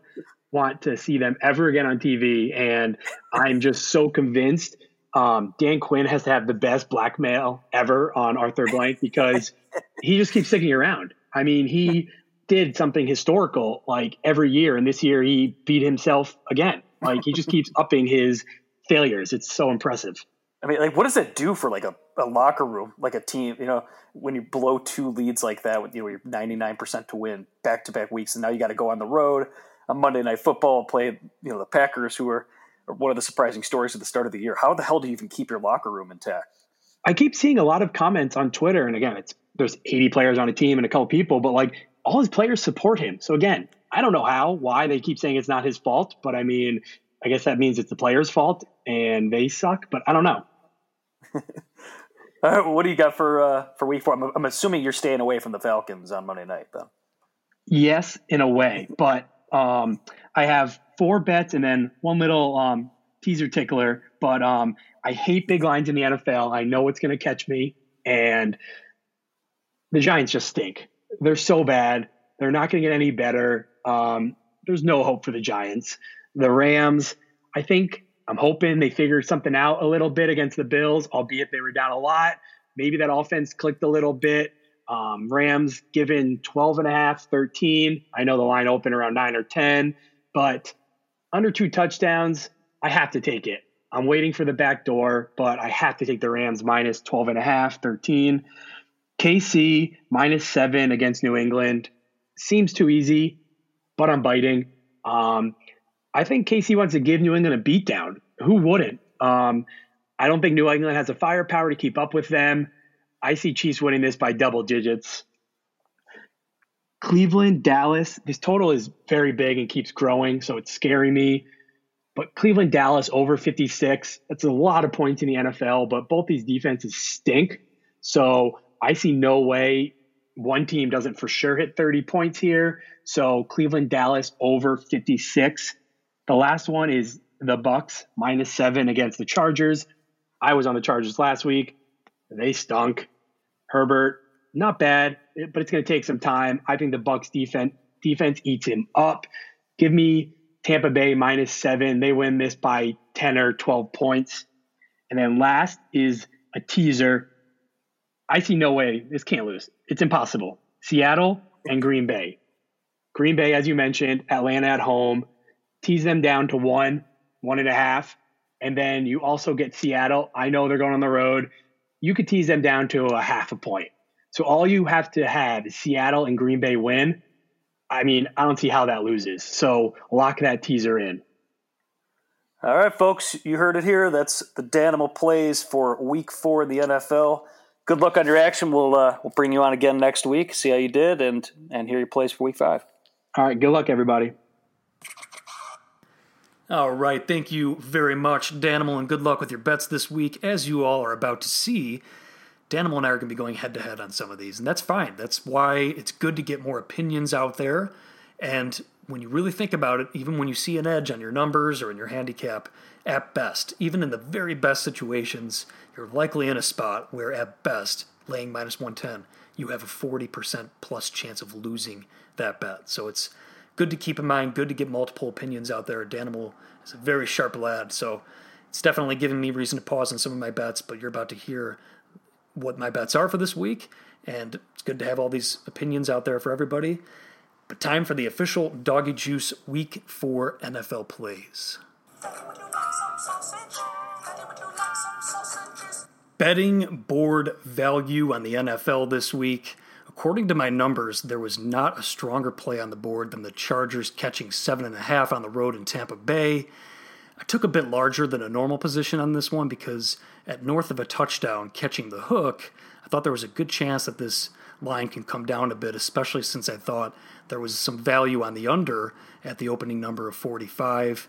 want to see them ever again on TV. And I'm just so convinced. Dan Quinn has to have the best blackmail ever on Arthur Blank because he just keeps sticking around. I mean, he did something historical like every year, and this year he beat himself again. Like he just keeps upping his failures. It's so impressive. I mean, like what does that do for like a locker room, like a team? You know, when you blow two leads like that, with you're 99% to win back-to-back weeks, and now you got to go on the road on Monday Night Football, play the Packers, who are one of the surprising stories at the start of the year. How the hell do you even keep your locker room intact? I keep seeing a lot of comments on Twitter, and again, there's 80 players on a team and a couple people, but like all his players support him. So again, I don't know why they keep saying it's not his fault, but I mean, I guess that means it's the players' fault and they suck, but I don't know. All right, well, what do you got for week 4? I'm assuming you're staying away from the Falcons on Monday night, though. Yes, in a way, but I have 4 bets and then one little teaser tickler, but I hate big lines in the NFL. I know it's going to catch me, and the Giants just stink. They're so bad. They're not going to get any better. There's no hope for the Giants. The Rams, I'm hoping they figured something out a little bit against the Bills, albeit they were down a lot. Maybe that offense clicked a little bit. Rams given 12.5, 13. I know the line opened around 9 or 10, but under 2 touchdowns, I have to take it. I'm waiting for the back door, but I have to take the Rams minus 12.5, 13. KC minus 7 against New England seems too easy, but I'm biting. I think KC wants to give New England a beatdown. Who wouldn't? I don't think New England has the firepower to keep up with them. I see Chiefs winning this by double digits. Cleveland, Dallas. This total is very big and keeps growing, so it's scaring me. But Cleveland, Dallas over 56. That's a lot of points in the NFL, but both these defenses stink. So I see no way one team doesn't for sure hit 30 points here. So Cleveland, Dallas over 56. The last one is the Bucks minus 7 against the Chargers. I was on the Chargers last week. They stunk. Herbert, not bad, but it's going to take some time. I think the Bucks defense eats him up. Give me Tampa Bay minus 7. They win this by 10 or 12 points. And then last is a teaser. I see no way. This can't lose. It's impossible. Seattle and Green Bay. Green Bay, as you mentioned, Atlanta at home. Tease them down to 1.5. And then you also get Seattle. I know they're going on the road. You could tease them down to a half a point. So all you have to have is Seattle and Green Bay win. I mean, I don't see how that loses. So lock that teaser in. All right, folks, you heard it here. That's the Danimal plays for week 4 in the NFL. Good luck on your action. We'll bring you on again next week, see how you did, and hear your plays for week 5. All right, good luck, everybody. All right, thank you very much, Danimal, and good luck with your bets this week. As you all are about to see, Danimal and I are going to be going head-to-head on some of these, and that's fine. That's why it's good to get more opinions out there. And when you really think about it, even when you see an edge on your numbers or in your handicap, at best, even in the very best situations, you're likely in a spot where, at best, laying minus 110, you have a 40% plus chance of losing that bet. So it's good to keep in mind, good to get multiple opinions out there. Danimal is a very sharp lad, so it's definitely giving me reason to pause on some of my bets, but you're about to hear what my bets are for this week, and it's good to have all these opinions out there for everybody. But time for the official Doggy Juice Week 4 NFL plays. Betting board value on the NFL this week. According to my numbers, there was not a stronger play on the board than the Chargers catching 7.5 on the road in Tampa Bay. I took a bit larger than a normal position on this one because at north of a touchdown catching the hook, I thought there was a good chance that this line can come down a bit, especially since I thought there was some value on the under at the opening number of 45.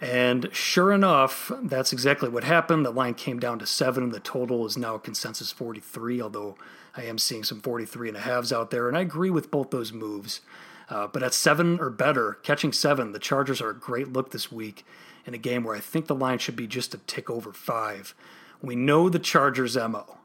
And sure enough, that's exactly what happened. The line came down to 7, and the total is now consensus 43, although I am seeing some 43.5s out there, and I agree with both those moves. But at 7 or better, catching 7, the Chargers are a great look this week in a game where I think the line should be just a tick over 5. We know the Chargers' MO.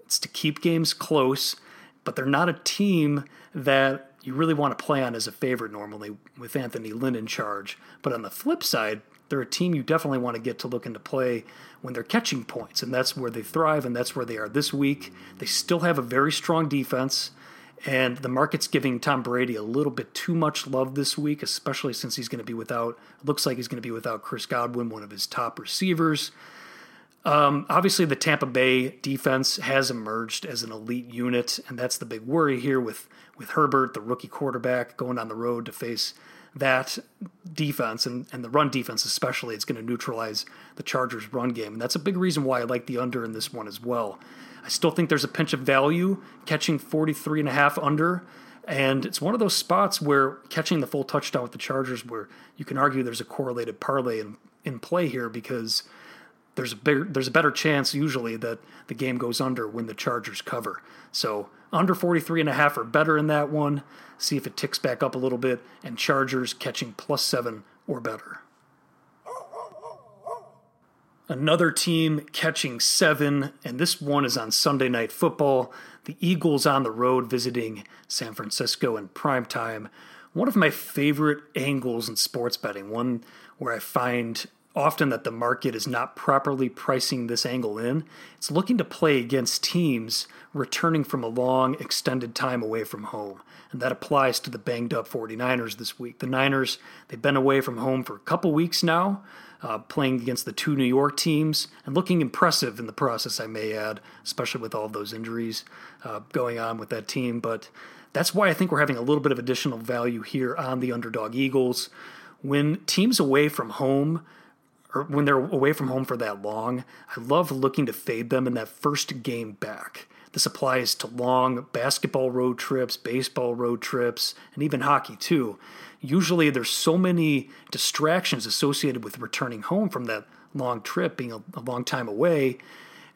It's to keep games close, but they're not a team that you really want to play on as a favorite normally with Anthony Lynn in charge. But on the flip side, they're a team you definitely want to get to look into play when they're catching points, and that's where they thrive, and that's where they are this week. They still have a very strong defense, and the market's giving Tom Brady a little bit too much love this week, especially since he's going to be without, it looks like he's going to be without Chris Godwin, one of his top receivers. Obviously, the Tampa Bay defense has emerged as an elite unit, and that's the big worry here with Herbert, the rookie quarterback, going on the road to face that defense, and the run defense especially. It's going to neutralize the Chargers' run game, and that's a big reason why I like the under in this one as well. I still think there's a pinch of value catching 43.5 under, and it's one of those spots where catching the full touchdown with the Chargers where you can argue there's a correlated parlay in play here, because there's a better chance usually that the game goes under when the Chargers cover. So under 43.5 or better in that one. See if it ticks back up a little bit. And Chargers catching +7 or better. Another team catching 7, and this one is on Sunday Night Football. The Eagles on the road visiting San Francisco in primetime. One of my favorite angles in sports betting, one where I find often that the market is not properly pricing this angle in. It's looking to play against teams returning from a long, extended time away from home. And that applies to the banged-up 49ers this week. The Niners, they've been away from home for a couple weeks now, playing against the two New York teams, and looking impressive in the process, I may add, especially with all those injuries going on with that team. But that's why I think we're having a little bit of additional value here on the underdog Eagles. When teams away from home, or when they're away from home for that long, I love looking to fade them in that first game back. This applies to long basketball road trips, baseball road trips, and even hockey too. Usually there's so many distractions associated with returning home from that long trip, being a long time away.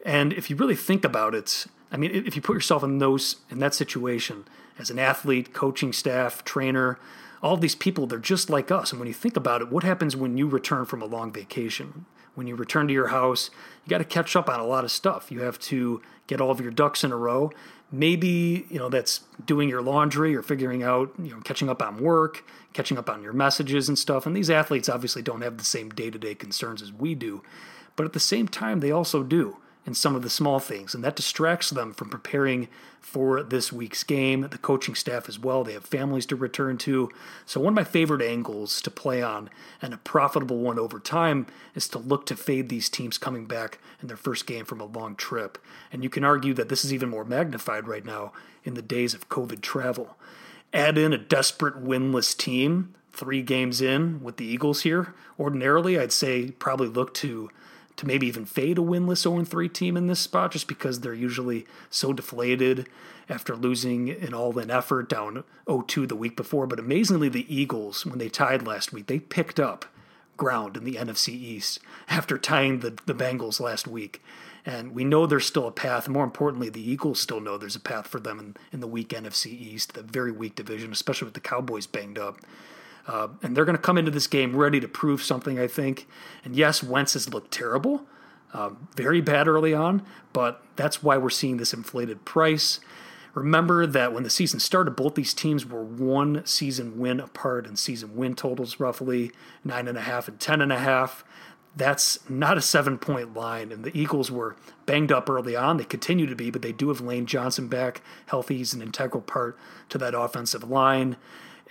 And if you really think about it, I mean, if you put yourself in that situation as an athlete, coaching staff, trainer, all these people, they're just like us. And when you think about it, what happens when you return from a long vacation? When you return to your house, you got to catch up on a lot of stuff. You have to get all of your ducks in a row. Maybe, that's doing your laundry or figuring out, catching up on work, catching up on your messages and stuff. And these athletes obviously don't have the same day-to-day concerns as we do. But at the same time, they also do in some of the small things. And that distracts them from preparing for this week's game. The coaching staff as well, they have families to return to. So one of my favorite angles to play on, and a profitable one over time, is to look to fade these teams coming back in their first game from a long trip. And you can argue that this is even more magnified right now in the days of COVID travel. Add in a desperate winless team, 3 games in with the Eagles here. Ordinarily, I'd say probably look to maybe even fade a winless 0-3 team in this spot, just because they're usually so deflated after losing an all-in effort down 0-2 the week before. But amazingly, the Eagles, when they tied last week, they picked up ground in the NFC East after tying the Bengals last week. And we know there's still a path. More importantly, the Eagles still know there's a path for them in the weak NFC East, the very weak division, especially with the Cowboys banged up. And they're going to come into this game ready to prove something, I think. And yes, Wentz has looked terrible, very bad early on, but that's why we're seeing this inflated price. Remember that when the season started, both these teams were 1 season win apart in season win totals, roughly 9.5 and 10.5. That's not a 7-point line, and the Eagles were banged up early on. They continue to be, but they do have Lane Johnson back healthy. He's an integral part to that offensive line.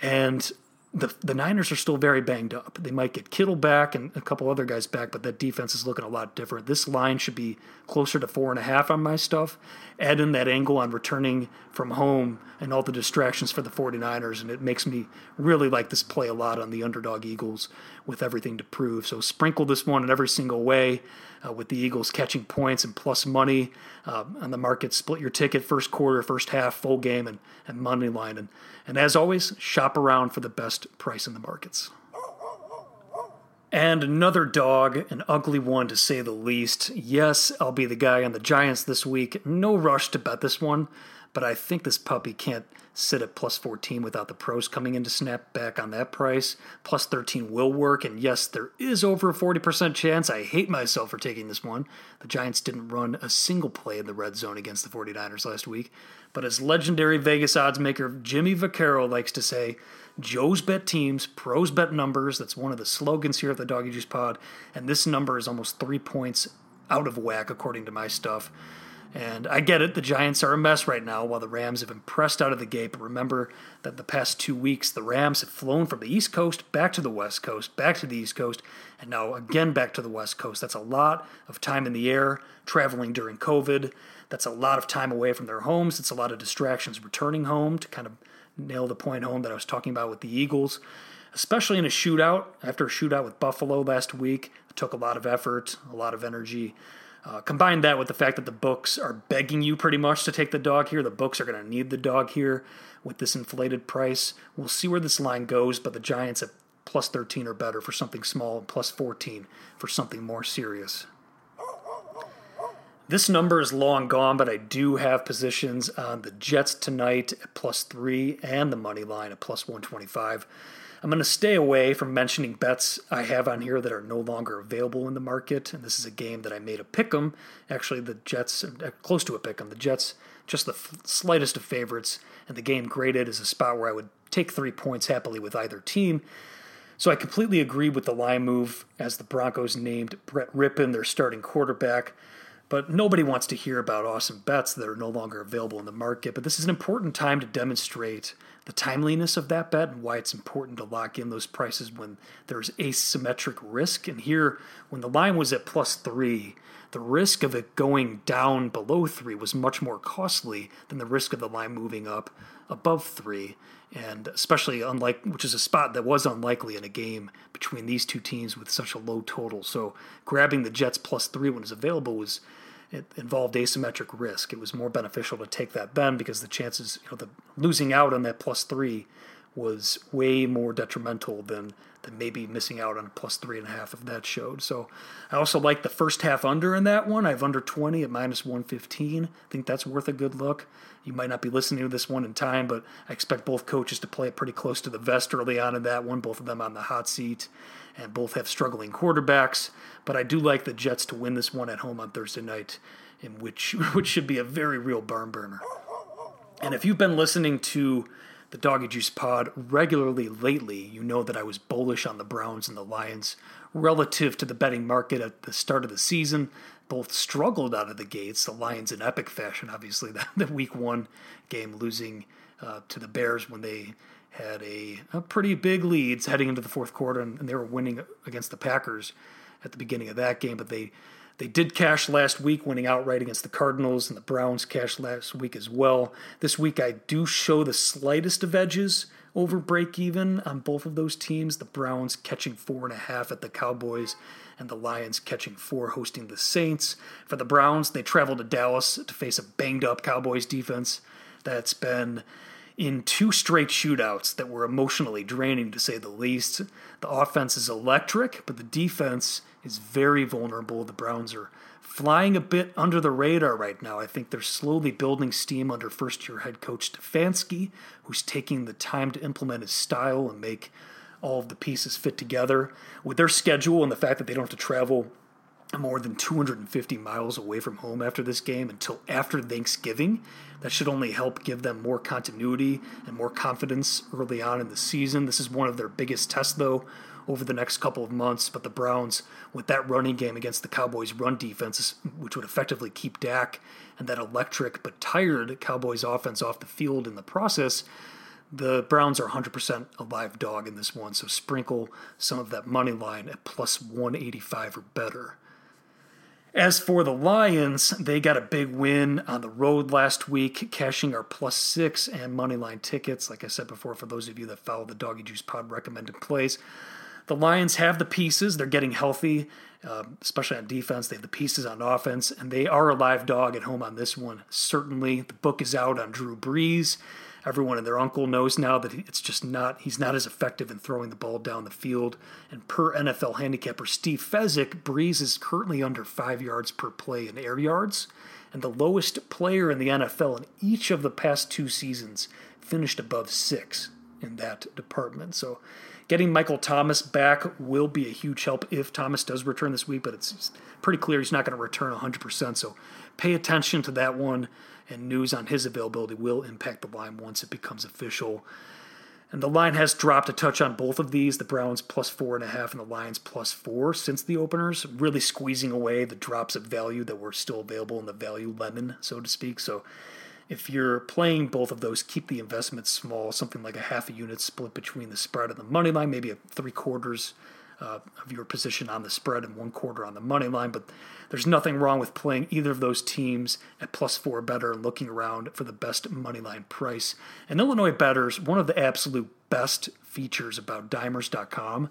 And the Niners are still very banged up. They might get Kittle back and a couple other guys back, but that defense is looking a lot different. This line should be closer to 4.5 on my stuff. Add in that angle on returning from home and all the distractions for the 49ers, and it makes me really like this play a lot on the underdog Eagles with everything to prove. So sprinkle this one in every single way with the Eagles catching points and plus money on the market. Split your ticket first quarter, first half, full game, and money line. And as always, shop around for the best price in the markets. And another dog, an ugly one to say the least. Yes, I'll be the guy on the Giants this week. No rush to bet this one, but I think this puppy can't sit at plus 14 without the pros coming in to snap back on that price. Plus 13 will work, and yes, there is over a 40% chance. I hate myself for taking this one. The Giants didn't run a single play in the red zone against the 49ers last week, but as legendary Vegas odds maker Jimmy Vaccaro likes to say, Joe's bet teams, pros bet numbers. That's one of the slogans here at the Doggy Juice Pod, and this number is almost 3 points out of whack according to my stuff. And I get it, the Giants are a mess right now while the Rams have impressed out of the gate, but remember that the past 2 weeks the Rams have flown from the East Coast back to the West Coast, back to the East Coast, and now again back to the West Coast. That's a lot of time in the air, traveling during COVID. That's a lot of time away from their homes. It's a lot of distractions returning home, to kind of nail the point home that I was talking about with the Eagles, especially in a shootout. After a shootout with Buffalo last week, it took a lot of effort, a lot of energy. Combine that with the fact that the books are begging you pretty much to take the dog here. The books are going to need the dog here with this inflated price. We'll see where this line goes, but the Giants at plus 13 or better for something small and plus 14 for something more serious. This number is long gone, but I do have positions on the Jets tonight at plus 3 and the money line at plus 125. I'm going to stay away from mentioning bets I have on here that are no longer available in the market, and this is a game that I made a pick'em. Actually, the Jets, close to a pick'em. The Jets, just the slightest of favorites, and the game graded as a spot where I would take 3 points happily with either team. So I completely agree with the line move as the Broncos named Brett Rippon their starting quarterback. But nobody wants to hear about awesome bets that are no longer available in the market. But this is an important time to demonstrate the timeliness of that bet and why it's important to lock in those prices when there's asymmetric risk. And here, when the line was at plus 3, the risk of it going down below 3 was much more costly than the risk of the line moving up above 3. And especially which is a spot that was unlikely in a game between these two teams with such a low total. So grabbing the Jets plus 3 when it was available involved asymmetric risk. It was more beneficial to take that then because the chances, the losing out on that plus 3 was way more detrimental than maybe missing out on a plus 3.5 if that showed. So I also like the first half under in that one. I have under 20 at minus 115. I think that's worth a good look. You might not be listening to this one in time, but I expect both coaches to play it pretty close to the vest early on in that one, both of them on the hot seat, and both have struggling quarterbacks. But I do like the Jets to win this one at home on Thursday night, in which should be a very real barn burner. And if you've been listening to the Doggy Juice Pod regularly lately, you know that I was bullish on the Browns and the Lions relative to the betting market at the start of the season. Both struggled out of the gates, the Lions in epic fashion, obviously, the week one game losing to the Bears when they had a pretty big lead heading into the fourth quarter, and they were winning against the Packers at the beginning of that game, but they did cash last week, winning outright against the Cardinals, and the Browns cashed last week as well. This week I do show the slightest of edges over break-even on both of those teams, the Browns catching 4.5 at the Cowboys, and the Lions catching 4 hosting the Saints. For the Browns, they travel to Dallas to face a banged-up Cowboys defense that's been in 2 straight shootouts that were emotionally draining, to say the least. The offense is electric, but the defense is very vulnerable. The Browns are flying a bit under the radar right now. I think they're slowly building steam under first-year head coach Stefanski, who's taking the time to implement his style and make all of the pieces fit together. With their schedule and the fact that they don't have to travel more than 250 miles away from home after this game until after Thanksgiving, that should only help give them more continuity and more confidence early on in the season. This is one of their biggest tests, though, over the next couple of months. But the Browns, with that running game against the Cowboys' run defense, which would effectively keep Dak and that electric but tired Cowboys offense off the field in the process, The Browns are 100% a live dog in this one, so sprinkle some of that money line at plus 185 or better. As for the Lions, they got a big win on the road last week, cashing our plus 6 and money line tickets. Like I said before, for those of you that follow the Doggy Juice Pod recommended plays, the Lions have the pieces. They're getting healthy, especially on defense. They have the pieces on offense, and they are a live dog at home on this one. Certainly, the book is out on Drew Brees. Everyone and their uncle knows now that he's not as effective in throwing the ball down the field. And per NFL handicapper Steve Fezzik, Brees is currently under 5 yards per play in air yards. And the lowest player in the NFL in each of the past two seasons finished above 6 in that department. So getting Michael Thomas back will be a huge help if Thomas does return this week, but it's pretty clear he's not going to return 100%. So pay attention to that one. And news on his availability will impact the line once it becomes official. And the line has dropped a touch on both of these, the Browns plus 4.5 and the Lions plus 4 since the openers, really squeezing away the drops of value that were still available in the value lemon, so to speak. So if you're playing both of those, keep the investment small, something like a half a unit split between the spread and the money line, maybe a 3/4 of your position on the spread and 1/4 on the money line. But there's nothing wrong with playing either of those teams at plus 4 or better and looking around for the best money line price. And Illinois bettors, one of the absolute best features about Dimers.com,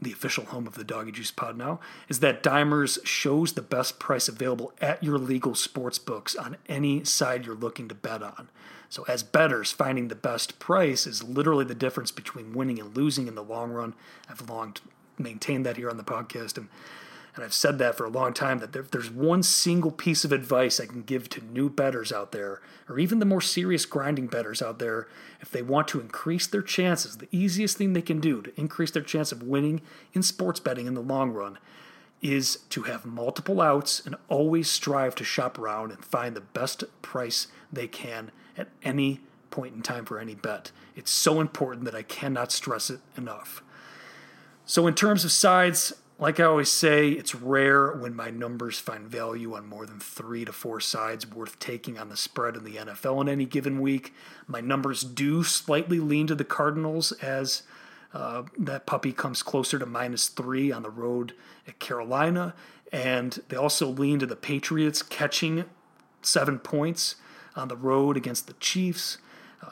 the official home of the Doggy Juice Pod now, is that Dimers shows the best price available at your legal sports books on any side you're looking to bet on. So as bettors, finding the best price is literally the difference between winning and losing in the long run. I've long maintained that here on the podcast, and I've said that for a long time, that if there's one single piece of advice I can give to new bettors out there, or even the more serious grinding bettors out there, if they want to increase their chances, the easiest thing they can do to increase their chance of winning in sports betting in the long run is to have multiple outs and always strive to shop around and find the best price they can at any point in time for any bet. It's so important that I cannot stress it enough. So in terms of sides, like I always say, it's rare when my numbers find value on more than 3 to 4 sides worth taking on the spread in the NFL in any given week. My numbers do slightly lean to the Cardinals as that puppy comes closer to -3 on the road at Carolina. And they also lean to the Patriots catching 7 points on the road against the Chiefs.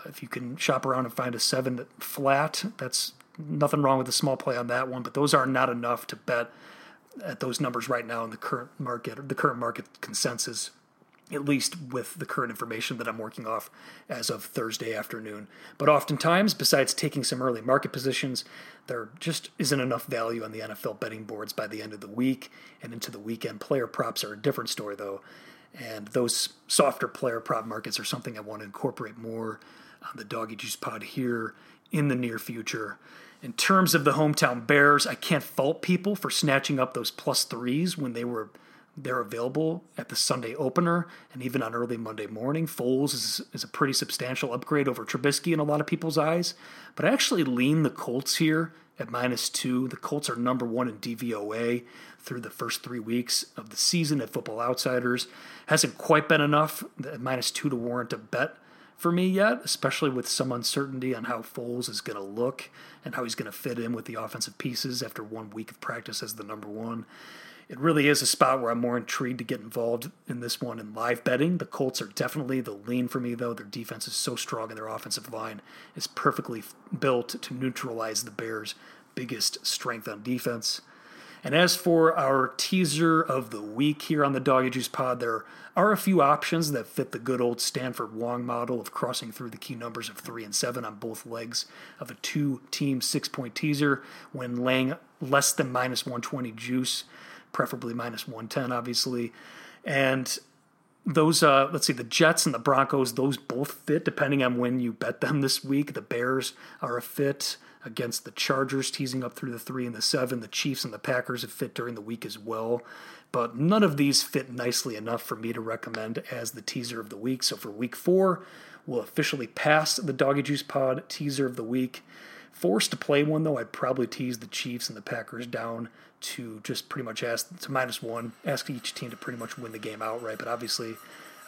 If you can shop around and find a 7 flat, that's nothing wrong with a small play on that one, but those are not enough to bet at those numbers right now in the current market, or the current market consensus, at least with the current information that I'm working off as of Thursday afternoon. But oftentimes, besides taking some early market positions, there just isn't enough value on the NFL betting boards by the end of the week and into the weekend. Player props are a different story, though, and those softer player prop markets are something I want to incorporate more on the Doggy Juice Pod here in the near future. In terms of the hometown Bears, I can't fault people for snatching up those +3s when they were there available at the Sunday opener and even on early Monday morning. Foles is a pretty substantial upgrade over Trubisky in a lot of people's eyes, but I actually lean the Colts here at -2. The Colts are number 1 in DVOA through the first 3 weeks of the season at Football Outsiders. Hasn't quite been enough at -2 to warrant a bet for me yet, especially with some uncertainty on how Foles is going to look and how he's going to fit in with the offensive pieces after 1 week of practice as the number 1. It really is a spot where I'm more intrigued to get involved in this one in live betting. The Colts are definitely the lean for me, though. Their defense is so strong and their offensive line is perfectly built to neutralize the Bears' biggest strength on defense. And as for our teaser of the week here on the Doggy Juice Pod, there are a few options that fit the good old Stanford Wong model of crossing through the key numbers of 3 and 7 on both legs of a 2-team 6-point teaser when laying less than -120 juice, preferably -110, obviously. And those, let's see, the Jets and the Broncos, those both fit depending on when you bet them this week. The Bears are a fit against the Chargers, teasing up through the 3 and the 7. The Chiefs and the Packers have fit during the week as well. But none of these fit nicely enough for me to recommend as the teaser of the week. So for week 4, we'll officially pass the Doggy Juice Pod teaser of the week. Forced to play one, though, I'd probably tease the Chiefs and the Packers down to just pretty much ask each team to pretty much win the game outright. But obviously,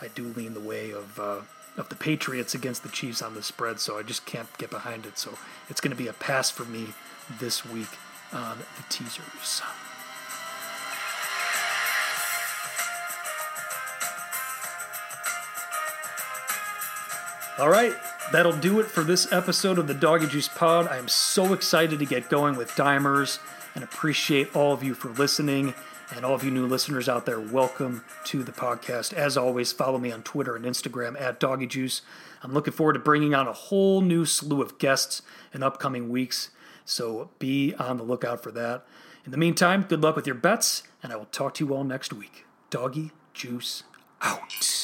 I do lean the way of of the Patriots against the Chiefs on the spread, so I just can't get behind it. So it's going to be a pass for me this week on the teasers. All right, that'll do it for this episode of the Doggy Juice Pod. I am so excited to get going with Dimers and appreciate all of you for listening. And all of you new listeners out there, welcome to the podcast. As always, follow me on Twitter and Instagram at Doggy Juice. I'm looking forward to bringing on a whole new slew of guests in upcoming weeks, so be on the lookout for that. In the meantime, good luck with your bets, and I will talk to you all next week. Doggy Juice out.